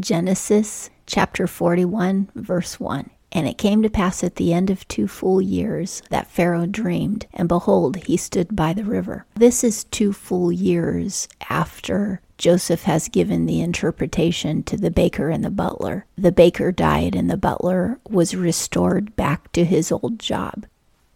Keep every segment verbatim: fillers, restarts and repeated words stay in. Genesis chapter forty-one, verse one. And it came to pass at the end of two full years that Pharaoh dreamed, and behold, he stood by the river. This is two full years after Joseph has given the interpretation to the baker and the butler. The baker died, and the butler was restored back to his old job.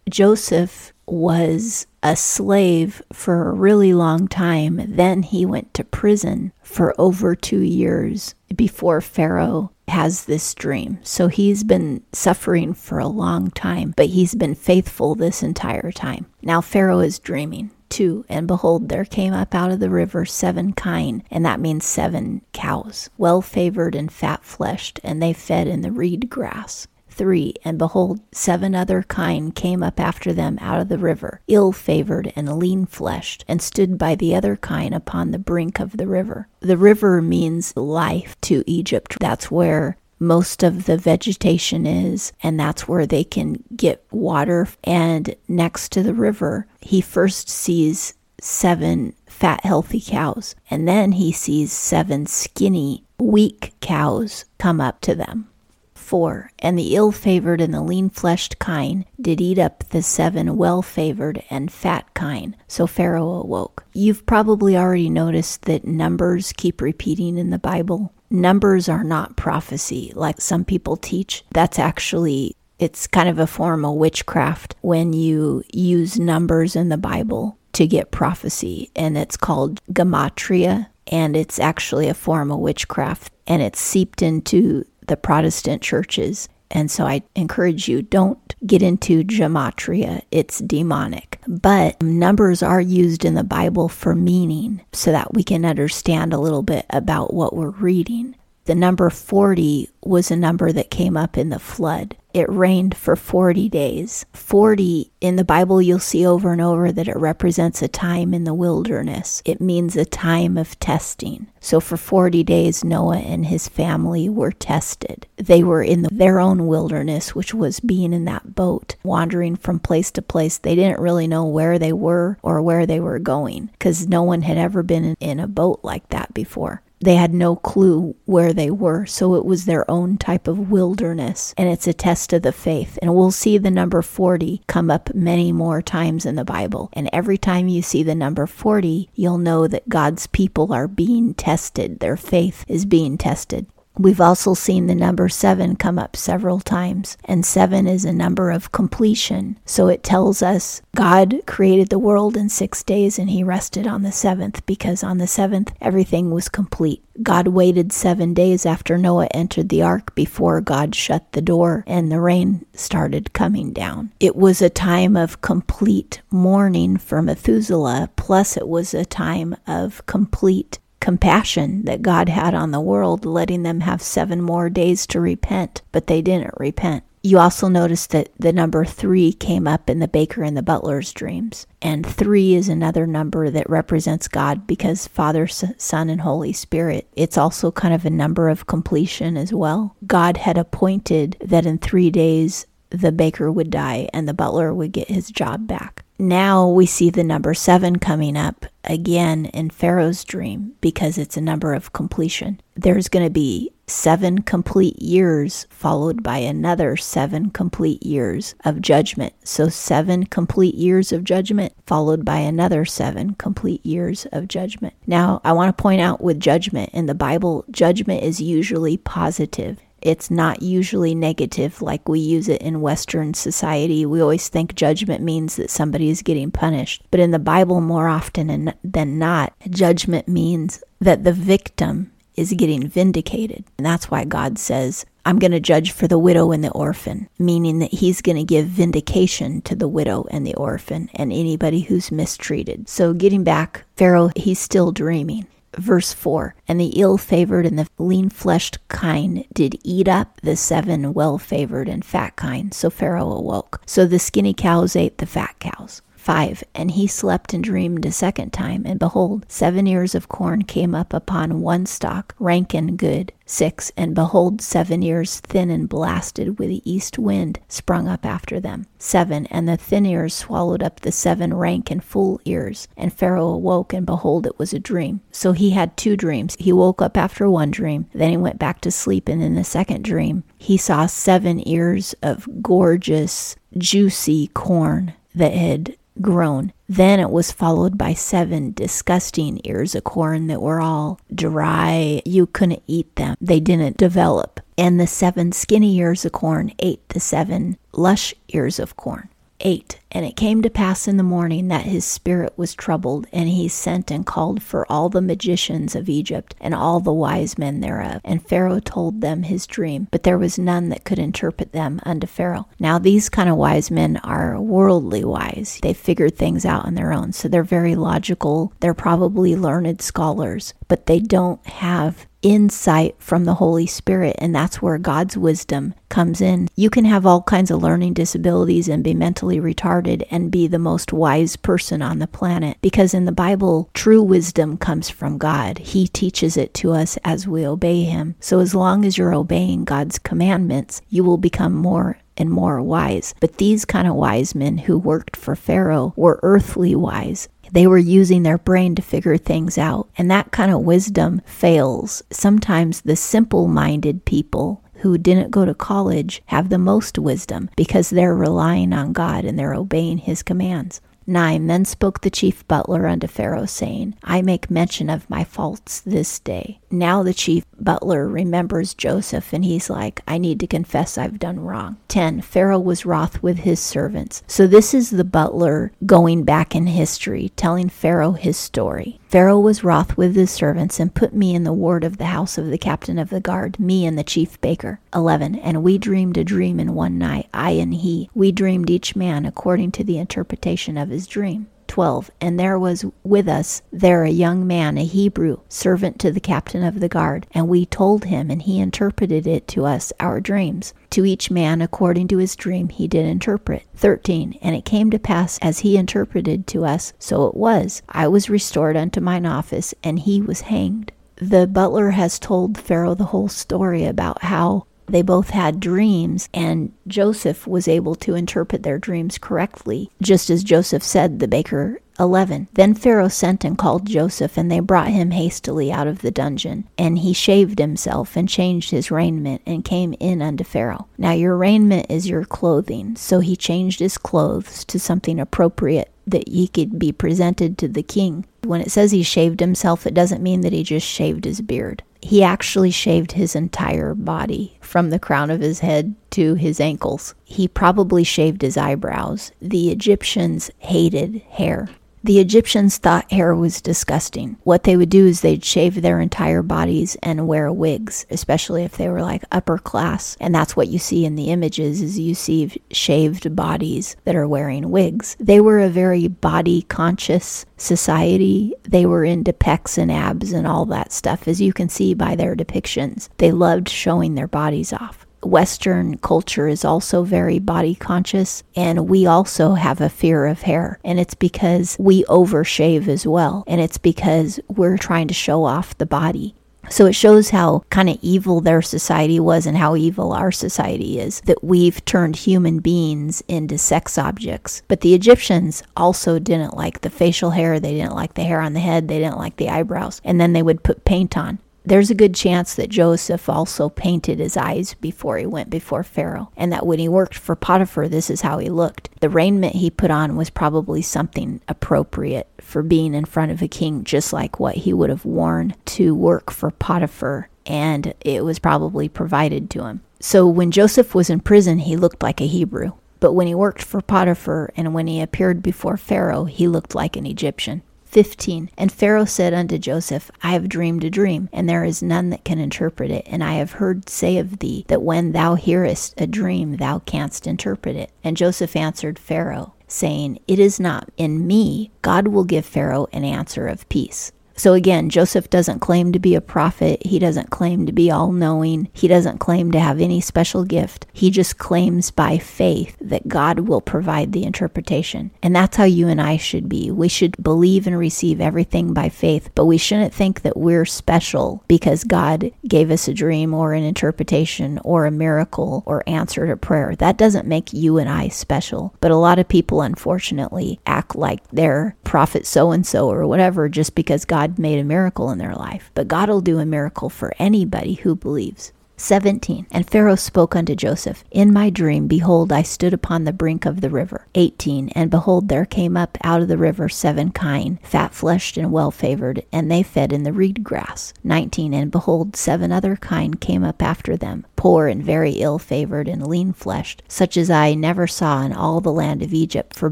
Joseph was a slave for a really long time. Then he went to prison for over two years before Pharaoh has this dream. So he's been suffering for a long time, but he's been faithful this entire time. Now Pharaoh is dreaming. Two, and behold, there came up out of the river seven kine, and that means seven cows, well-favored and fat-fleshed, and they fed in the reed grass. Three, and behold, seven other kine came up after them out of the river, ill-favored and lean-fleshed, and stood by the other kine upon the brink of the river. The river means life to Egypt. That's where most of the vegetation is, and that's where they can get water. And next to the river, he first sees seven fat, healthy cows, and then he sees seven skinny, weak cows come up to them. Four, and the ill-favored and the lean-fleshed kine did eat up the seven well-favored and fat kine. So Pharaoh awoke. You've probably already noticed that numbers keep repeating in the Bible. Numbers are not prophecy, like some people teach. That's actually, it's kind of a form of witchcraft when you use numbers in the Bible to get prophecy, and it's called gematria, and it's actually a form of witchcraft, and it's seeped into the Protestant churches. And so I encourage you, don't get into gematria. It's demonic. But numbers are used in the Bible for meaning so that we can understand a little bit about what we're reading. The number forty was a number that came up in the flood. It rained for forty days. forty in the Bible, you'll see over and over that it represents a time in the wilderness. It means a time of testing. So for forty days, Noah and his family were tested. They were in their own wilderness, which was being in that boat, wandering from place to place. They didn't really know where they were or where they were going because no one had ever been in a boat like that before. They had no clue where they were, so it was their own type of wilderness, and it's a test of the faith. And we'll see the number forty come up many more times in the Bible. And every time you see the number forty, you'll know that God's people are being tested. Their faith is being tested. We've also seen the number seven come up several times, and seven is a number of completion. So it tells us God created the world in six days and he rested on the seventh because on the seventh everything was complete. God waited seven days after Noah entered the ark before God shut the door and the rain started coming down. It was a time of complete mourning for Methuselah, plus it was a time of complete compassion that God had on the world, letting them have seven more days to repent, but they didn't repent. You also notice that the number three came up in the baker and the butler's dreams. And three is another number that represents God because Father, Son, and Holy Spirit. It's also kind of a number of completion as well. God had appointed that in three days the baker would die and the butler would get his job back. Now we see the number seven coming up again in Pharaoh's dream because it's a number of completion. There's going to be seven complete years followed by another seven complete years of judgment. So seven complete years of judgment followed by another seven complete years of judgment. Now I want to point out with judgment in the Bible, judgment is usually positive. It's not usually negative like we use it in Western society. We always think judgment means that somebody is getting punished. But in the Bible, more often than not, judgment means that the victim is getting vindicated. And that's why God says, I'm going to judge for the widow and the orphan, meaning that he's going to give vindication to the widow and the orphan and anybody who's mistreated. So getting back, Pharaoh, he's still dreaming. Verse four, and the ill-favored and the lean-fleshed kine did eat up the seven well-favored and fat kine, so Pharaoh awoke. So the skinny cows ate the fat cows. five. And he slept and dreamed a second time, and behold, seven ears of corn came up upon one stalk, rank and good. Six. And behold, seven ears thin and blasted with the east wind sprung up after them. Seven. And the thin ears swallowed up the seven rank and full ears. And Pharaoh awoke, and behold, it was a dream. So he had two dreams. He woke up after one dream, then he went back to sleep, and in the second dream he saw seven ears of gorgeous, juicy corn that had grown. Then it was followed by seven disgusting ears of corn that were all dry. You couldn't eat them. They didn't develop. And the seven skinny ears of corn ate the seven lush ears of corn. Eight. And it came to pass in the morning that his spirit was troubled, and he sent and called for all the magicians of Egypt and all the wise men thereof. And Pharaoh told them his dream, but there was none that could interpret them unto Pharaoh. Now these kind of wise men are worldly wise. They figured things out on their own, so they're very logical. They're probably learned scholars, but they don't have insight from the Holy Spirit, and that's where God's wisdom comes in. You can have all kinds of learning disabilities and be mentally retarded and be the most wise person on the planet, because in the Bible, true wisdom comes from God. He teaches it to us as we obey Him. So as long as you're obeying God's commandments, you will become more and more wise. But these kind of wise men who worked for Pharaoh were earthly wise. They were using their brain to figure things out, and that kind of wisdom fails. Sometimes the simple-minded people who didn't go to college have the most wisdom because they're relying on God and they're obeying His commands. Nine. Then spoke the chief butler unto Pharaoh, saying, I make mention of my faults this day. Now the chief butler remembers Joseph, and he's like, I need to confess I've done wrong. Ten. Pharaoh was wroth with his servants. So this is the butler going back in history, telling Pharaoh his story. Pharaoh was wroth with his servants, and put me in the ward of the house of the captain of the guard, me and the chief baker. Eleven. And we dreamed a dream in one night, I and he. We dreamed each man according to the interpretation of his dream. twelve. And there was with us there a young man, a Hebrew, servant to the captain of the guard, and we told him, and he interpreted it to us, our dreams. To each man according to his dream he did interpret. thirteen. And it came to pass as he interpreted to us, so it was. I was restored unto mine office, and he was hanged. The butler has told Pharaoh the whole story about how they both had dreams, and Joseph was able to interpret their dreams correctly, just as Joseph said, the baker. Eleven. Then Pharaoh sent and called Joseph, and they brought him hastily out of the dungeon. And he shaved himself, and changed his raiment, and came in unto Pharaoh. Now your raiment is your clothing. So he changed his clothes to something appropriate that he could be presented to the king. When it says he shaved himself, it doesn't mean that he just shaved his beard. He actually shaved his entire body, from the crown of his head to his ankles. He probably shaved his eyebrows. The Egyptians hated hair. The Egyptians thought hair was disgusting. What they would do is they'd shave their entire bodies and wear wigs, especially if they were like upper class. And that's what you see in the images, is you see shaved bodies that are wearing wigs. They were a very body-conscious society. They were into pecs and abs and all that stuff, as you can see by their depictions. They loved showing their bodies off. Western culture is also very body conscious, and we also have a fear of hair, and it's because we overshave as well, and it's because we're trying to show off the body. So it shows how kind of evil their society was and how evil our society is, that we've turned human beings into sex objects. But the Egyptians also didn't like the facial hair, they didn't like the hair on the head, they didn't like the eyebrows, and then they would put paint on. There's a good chance that Joseph also painted his eyes before he went before Pharaoh, and that when he worked for Potiphar, this is how he looked. The raiment he put on was probably something appropriate for being in front of a king, just like what he would have worn to work for Potiphar, and it was probably provided to him. So when Joseph was in prison, he looked like a Hebrew, but when he worked for Potiphar and when he appeared before Pharaoh, he looked like an Egyptian. fifteen. And Pharaoh said unto Joseph, I have dreamed a dream, and there is none that can interpret it. And I have heard say of thee, that when thou hearest a dream, thou canst interpret it. And Joseph answered Pharaoh, saying, It is not in me. God will give Pharaoh an answer of peace. So again, Joseph doesn't claim to be a prophet. He doesn't claim to be all-knowing. He doesn't claim to have any special gift. He just claims by faith that God will provide the interpretation. And that's how you and I should be. We should believe and receive everything by faith, but we shouldn't think that we're special because God gave us a dream or an interpretation or a miracle or answered a prayer. That doesn't make you and I special. But a lot of people, unfortunately, act like they're prophet so-and-so or whatever just because God made a miracle in their life. But God will do a miracle for anybody who believes. seventeen. And Pharaoh spoke unto Joseph, In my dream, behold, I stood upon the brink of the river. eighteen. And behold, there came up out of the river seven kine, fat-fleshed and well-favored, and they fed in the reed grass. nineteen. And behold, seven other kine came up after them, poor and very ill-favored and lean-fleshed, such as I never saw in all the land of Egypt for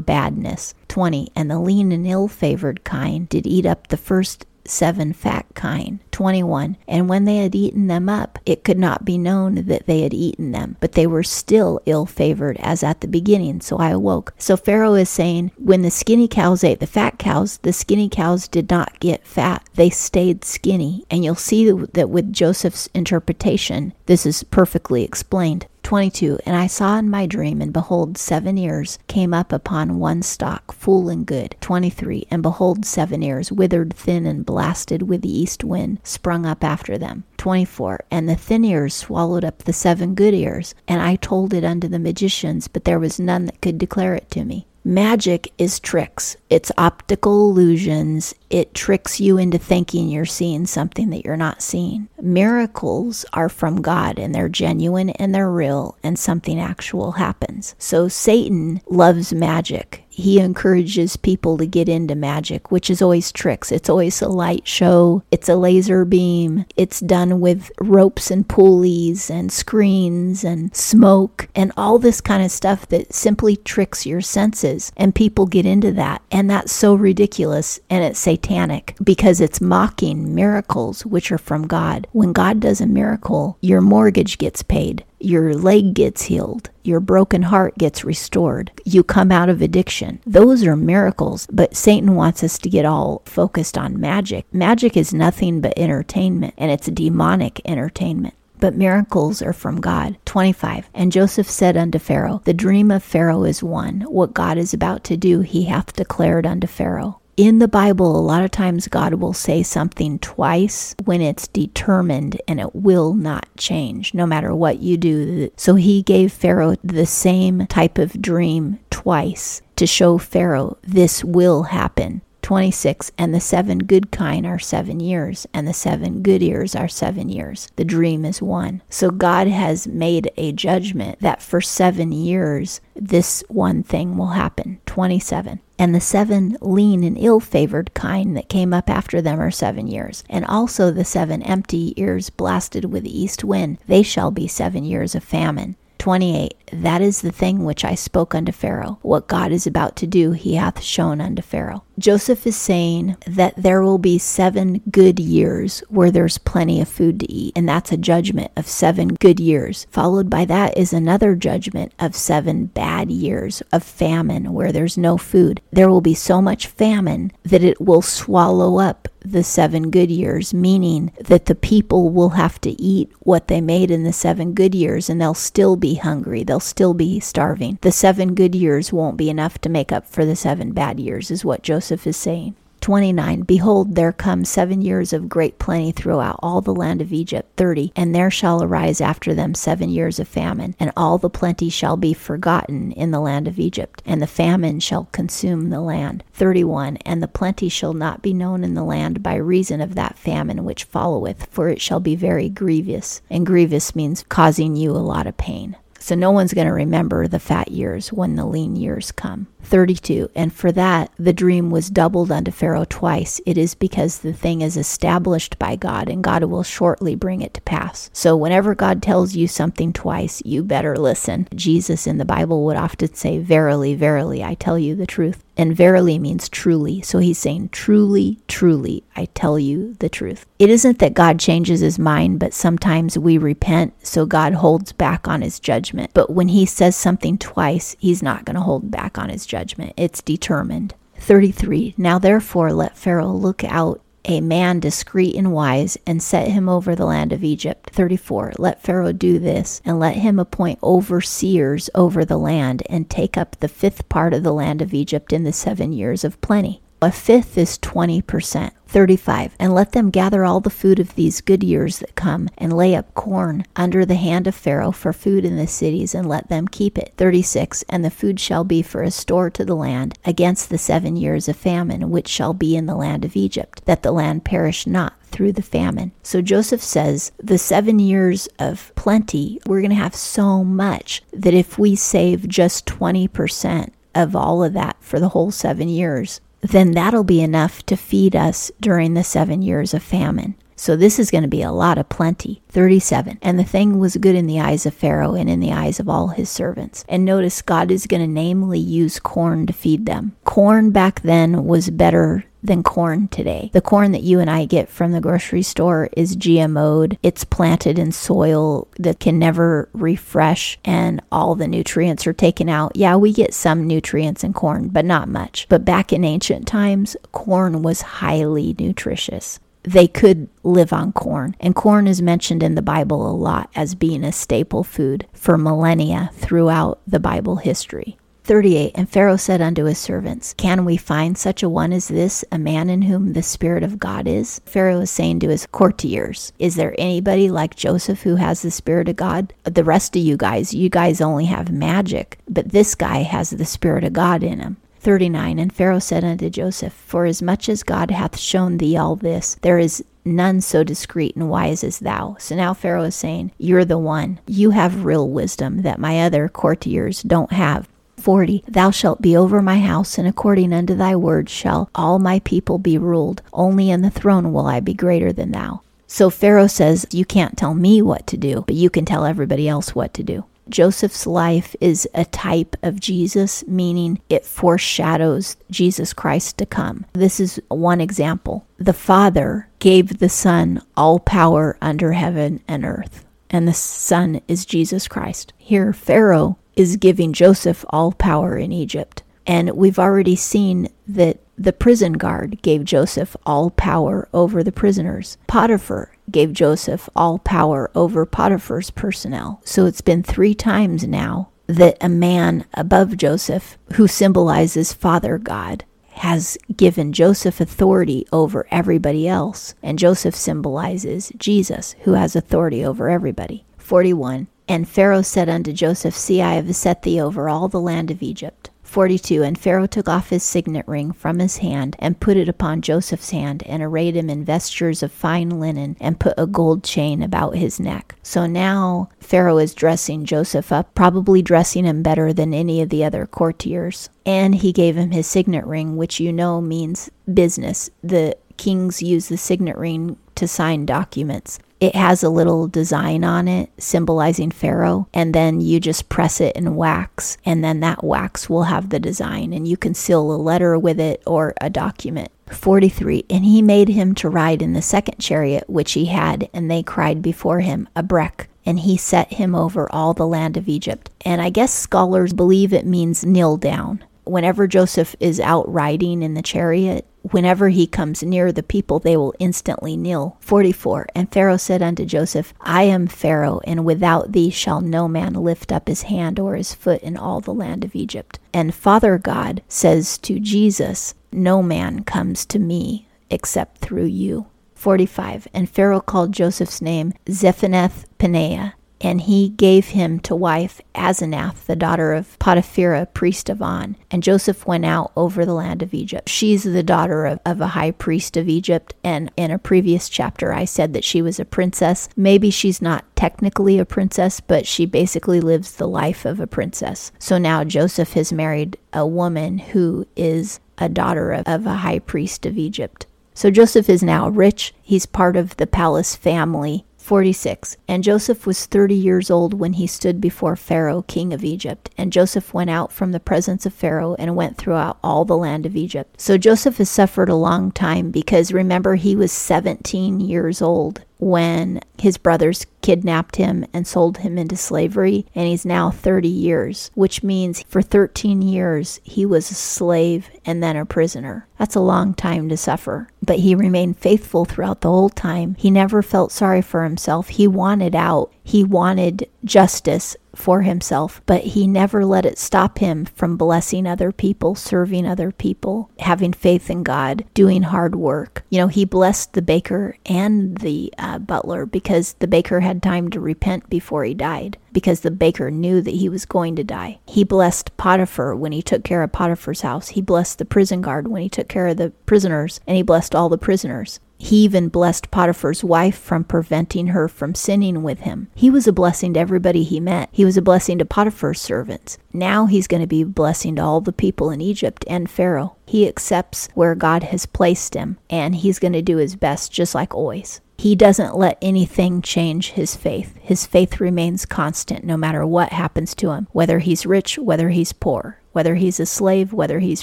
badness. twenty. And the lean and ill-favored kine did eat up the first seven fat kine. twenty-one. And when they had eaten them up, it could not be known that they had eaten them, but they were still ill-favored as at the beginning, so I awoke. So Pharaoh is saying, when the skinny cows ate the fat cows, the skinny cows did not get fat. They stayed skinny. And you'll see that with Joseph's interpretation, this is perfectly explained. twenty-two. And I saw in my dream, and behold, seven ears came up upon one stalk, full and good. twenty-three. And behold, seven ears, withered, thin, and blasted with the east wind, sprung up after them. twenty-four. And the thin ears swallowed up the seven good ears, and I told it unto the magicians, but there was none that could declare it to me. Magic is tricks. It's optical illusions. It tricks you into thinking you're seeing something that you're not seeing. Miracles are from God, and they're genuine and they're real, and something actual happens. So Satan loves magic. He encourages people to get into magic, which is always tricks. It's always a light show. It's a laser beam. It's done with ropes and pulleys and screens and smoke and all this kind of stuff that simply tricks your senses. And people get into that. And that's so ridiculous. And it's satanic because it's mocking miracles, which are from God. When God does a miracle, your mortgage gets paid. Your leg gets healed. Your broken heart gets restored. You come out of addiction. Those are miracles, but Satan wants us to get all focused on magic. Magic is nothing but entertainment, and it's demonic entertainment. But miracles are from God. twenty-five. And Joseph said unto Pharaoh, The dream of Pharaoh is one. What God is about to do, he hath declared unto Pharaoh. In the Bible, a lot of times God will say something twice when it's determined, and it will not change, no matter what you do. So he gave Pharaoh the same type of dream twice to show Pharaoh this will happen. twenty-six. And the seven good kine are seven years, and the seven good ears are seven years. The dream is one. So God has made a judgment that for seven years, this one thing will happen. twenty-seven. And the seven lean and ill-favored kine that came up after them are seven years, and also the seven empty ears blasted with the east wind. They shall be seven years of famine. twenty-eight. That is the thing which I spoke unto Pharaoh. What God is about to do, he hath shown unto Pharaoh. Joseph is saying that there will be seven good years where there's plenty of food to eat, and that's a judgment of seven good years. Followed by that is another judgment of seven bad years of famine where there's no food. There will be so much famine that it will swallow up the seven good years, meaning that the people will have to eat what they made in the seven good years, and they'll still be hungry. They'll still be starving. The seven good years won't be enough to make up for the seven bad years, is what Joseph is saying. twenty-nine. Behold, there come seven years of great plenty throughout all the land of Egypt. thirty. And there shall arise after them seven years of famine, and all the plenty shall be forgotten in the land of Egypt, and the famine shall consume the land. thirty-one. And the plenty shall not be known in the land by reason of that famine which followeth, for it shall be very grievous. And grievous means causing you a lot of pain. So no one's going to remember the fat years when the lean years come. thirty-two. And for that, the dream was doubled unto Pharaoh twice. It is because the thing is established by God, and God will shortly bring it to pass. So whenever God tells you something twice, you better listen. Jesus in the Bible would often say, Verily, verily, I tell you the truth. And verily means truly. So he's saying, truly, truly, I tell you the truth. It isn't that God changes his mind, but sometimes we repent, so God holds back on his judgment. But when he says something twice, he's not going to hold back on his judgment. It's determined. thirty-three. Now therefore let Pharaoh look out a man discreet and wise, and set him over the land of Egypt. thirty-four. Let Pharaoh do this, and let him appoint overseers over the land, and take up the fifth part of the land of Egypt in the seven years of plenty. A fifth is twenty percent. thirty-five. And let them gather all the food of these good years that come, and lay up corn under the hand of Pharaoh for food in the cities, and let them keep it. thirty-six. And the food shall be for a store to the land against the seven years of famine, which shall be in the land of Egypt, that the land perish not through the famine. So Joseph says, the seven years of plenty, we're going to have so much that if we save just twenty percent of all of that for the whole seven years, then that'll be enough to feed us during the seven years of famine. So this is going to be a lot of plenty. thirty-seven. And the thing was good in the eyes of Pharaoh and in the eyes of all his servants. And notice, God is going to namely use corn to feed them. Corn back then was better than corn today. The corn that you and I get from the grocery store is G M O'd. It's planted in soil that can never refresh, and all the nutrients are taken out. Yeah, we get some nutrients in corn, but not much. But back in ancient times, corn was highly nutritious. They could live on corn, and corn is mentioned in the Bible a lot as being a staple food for millennia throughout the Bible history. thirty-eight. And Pharaoh said unto his servants, can we find such a one as this, a man in whom the Spirit of God is? Pharaoh is saying to his courtiers, is there anybody like Joseph who has the Spirit of God? The rest of you guys, you guys only have magic, but this guy has the Spirit of God in him. thirty-nine. And Pharaoh said unto Joseph, for as much as God hath shown thee all this, there is none so discreet and wise as thou. So now Pharaoh is saying, you're the one. You have real wisdom that my other courtiers don't have. forty. Thou shalt be over my house, and according unto thy word shall all my people be ruled. Only in the throne will I be greater than thou. So Pharaoh says, you can't tell me what to do, but you can tell everybody else what to do. Joseph's life is a type of Jesus, meaning it foreshadows Jesus Christ to come. This is one example. The Father gave the Son all power under heaven and earth, and the Son is Jesus Christ. Here, Pharaoh is giving Joseph all power in Egypt, and we've already seen that the prison guard gave Joseph all power over the prisoners. Potiphar gave Joseph all power over Potiphar's personnel. So it's been three times now that a man above Joseph, who symbolizes Father God, has given Joseph authority over everybody else. And Joseph symbolizes Jesus, who has authority over everybody. forty-one. And Pharaoh said unto Joseph, see, I have set thee over all the land of Egypt. forty-two. And Pharaoh took off his signet ring from his hand, and put it upon Joseph's hand, and arrayed him in vestures of fine linen, and put a gold chain about his neck. So now Pharaoh is dressing Joseph up, probably dressing him better than any of the other courtiers. And he gave him his signet ring, which you know means business. The kings use the signet ring to sign documents. It has a little design on it symbolizing Pharaoh, and then you just press it in wax, and then that wax will have the design, and you can seal a letter with it or a document. forty-three. And he made him to ride in the second chariot which he had, and they cried before him, Abrek. And he set him over all the land of Egypt. And I guess scholars believe it means kneel down. Whenever Joseph is out riding in the chariot, whenever he comes near the people, they will instantly kneel. forty-four. And Pharaoh said unto Joseph, I am Pharaoh, and without thee shall no man lift up his hand or his foot in all the land of Egypt. And Father God says to Jesus, no man comes to me except through you. forty-five. And Pharaoh called Joseph's name Zephaneth Penea, and he gave him to wife Asenath, the daughter of Potiphera, priest of On. And Joseph went out over the land of Egypt. She's the daughter of, of a high priest of Egypt, and in a previous chapter I said that she was a princess. Maybe she's not technically a princess, but she basically lives the life of a princess. So now Joseph has married a woman who is a daughter of, of a high priest of Egypt. So Joseph is now rich. He's part of the palace family. forty-six. And Joseph was thirty years old when he stood before Pharaoh, king of Egypt. And Joseph went out from the presence of Pharaoh, and went throughout all the land of Egypt. So Joseph has suffered a long time, because remember, he was seventeen years old when his brothers kidnapped him and sold him into slavery, and he's now thirty years, which means for thirteen years he was a slave and then a prisoner. That's a long time to suffer, but he remained faithful throughout the whole time. He never felt sorry for himself. He wanted out. He wanted justice for himself, but he never let it stop him from blessing other people, serving other people, having faith in God, doing hard work. You know, he blessed the baker and the uh, butler because the baker had time to repent before he died, because the baker knew that he was going to die. He blessed Potiphar when he took care of Potiphar's house. He blessed the prison guard when he took care of the prisoners, and he blessed all the prisoners. He even blessed Potiphar's wife from preventing her from sinning with him. He was a blessing to everybody he met. He was a blessing to Potiphar's servants. Now he's going to be a blessing to all the people in Egypt and Pharaoh. He accepts where God has placed him, and he's going to do his best just like always. He doesn't let anything change his faith. His faith remains constant no matter what happens to him, whether he's rich, whether he's poor, whether he's a slave, whether he's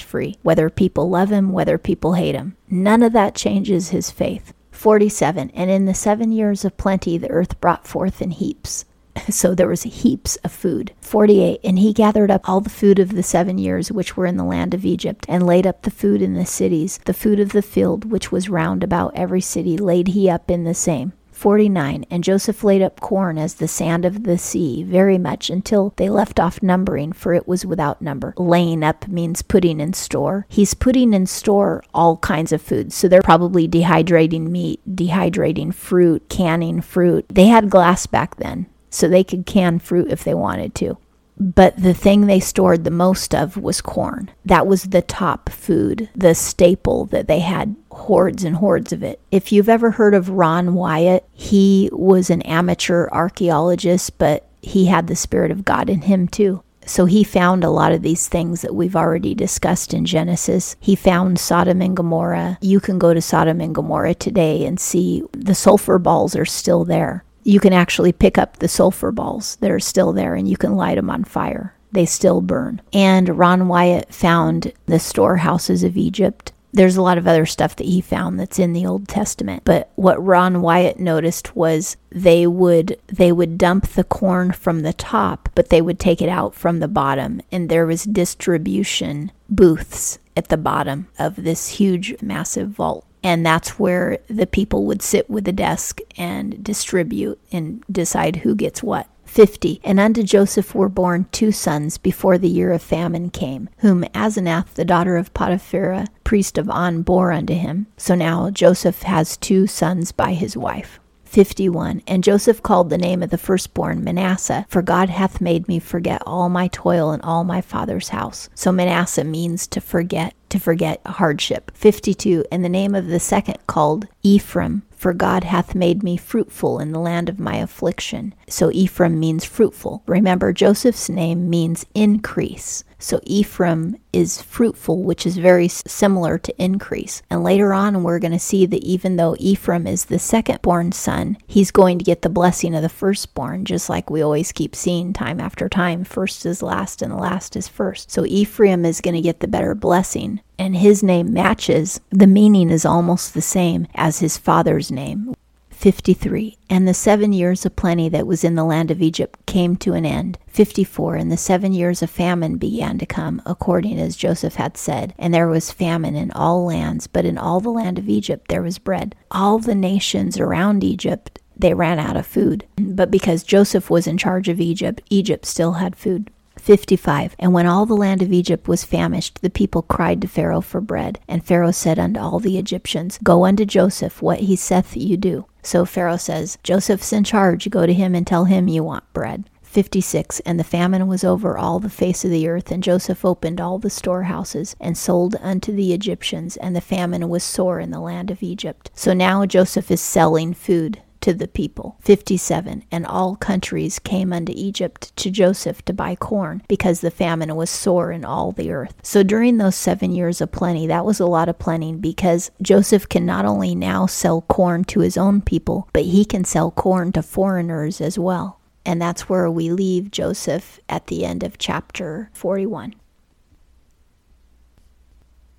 free, whether people love him, whether people hate him. None of that changes his faith. forty-seven, and in the seven years of plenty, the earth brought forth in heaps. So there was heaps of food. forty-eight, and he gathered up all the food of the seven years which were in the land of Egypt, and laid up the food in the cities, the food of the field which was round about every city, laid he up in the same. forty-nine, and Joseph laid up corn as the sand of the sea, very much, until they left off numbering, for it was without number. Laying up means putting in store. He's putting in store all kinds of food, so they're probably dehydrating meat, dehydrating fruit, canning fruit. They had glass back then, so they could can fruit if they wanted to. But the thing they stored the most of was corn. That was the top food, the staple that they had, hordes and hordes of it. If you've ever heard of Ron Wyatt, he was an amateur archaeologist, but he had the Spirit of God in him too. So he found a lot of these things that we've already discussed in Genesis. He found Sodom and Gomorrah. You can go to Sodom and Gomorrah today and see the sulfur balls are still there. You can actually pick up the sulfur balls that are still there, and you can light them on fire. They still burn. And Ron Wyatt found the storehouses of Egypt. There's a lot of other stuff that he found that's in the Old Testament. But what Ron Wyatt noticed was they would they would dump the corn from the top, but they would take it out from the bottom. And there was distribution booths at the bottom of this huge, massive vault. And that's where the people would sit with a desk and distribute and decide who gets what. fifty, and unto Joseph were born two sons before the year of famine came, whom Asenath, the daughter of Potiphera, priest of On, bore unto him. So now Joseph has two sons by his wife. fifty-one, and Joseph called the name of the firstborn Manasseh, for God hath made me forget all my toil and all my father's house. So Manasseh means to forget, to forget hardship. fifty-two, and the name of the second called Ephraim, for God hath made me fruitful in the land of my affliction. So Ephraim means fruitful. Remember, Joseph's name means increase. So Ephraim is fruitful, which is very similar to increase. And later on, we're going to see that even though Ephraim is the second-born son, he's going to get the blessing of the firstborn, just like we always keep seeing time after time. First is last, and last is first. So Ephraim is going to get the better blessing. And his name matches, the meaning is almost the same as his father's name. fifty-three, and the seven years of plenty that was in the land of Egypt came to an end. fifty-four, and the seven years of famine began to come, according as Joseph had said. And there was famine in all lands, but in all the land of Egypt there was bread. All the nations around Egypt, they ran out of food. But because Joseph was in charge of Egypt, Egypt still had food. fifty-five, and when all the land of Egypt was famished, the people cried to Pharaoh for bread. And Pharaoh said unto all the Egyptians, Go unto Joseph, what he saith you do. So Pharaoh says, Joseph's in charge, go to him and tell him you want bread. fifty-six, and the famine was over all the face of the earth, and Joseph opened all the storehouses, and sold unto the Egyptians, and the famine was sore in the land of Egypt. So now Joseph is selling food to the people. fifty-seven, and all countries came unto Egypt to Joseph to buy corn, because the famine was sore in all the earth. So during those seven years of plenty, that was a lot of plenty, because Joseph can not only now sell corn to his own people, but he can sell corn to foreigners as well. And that's where we leave Joseph at the end of chapter forty-one.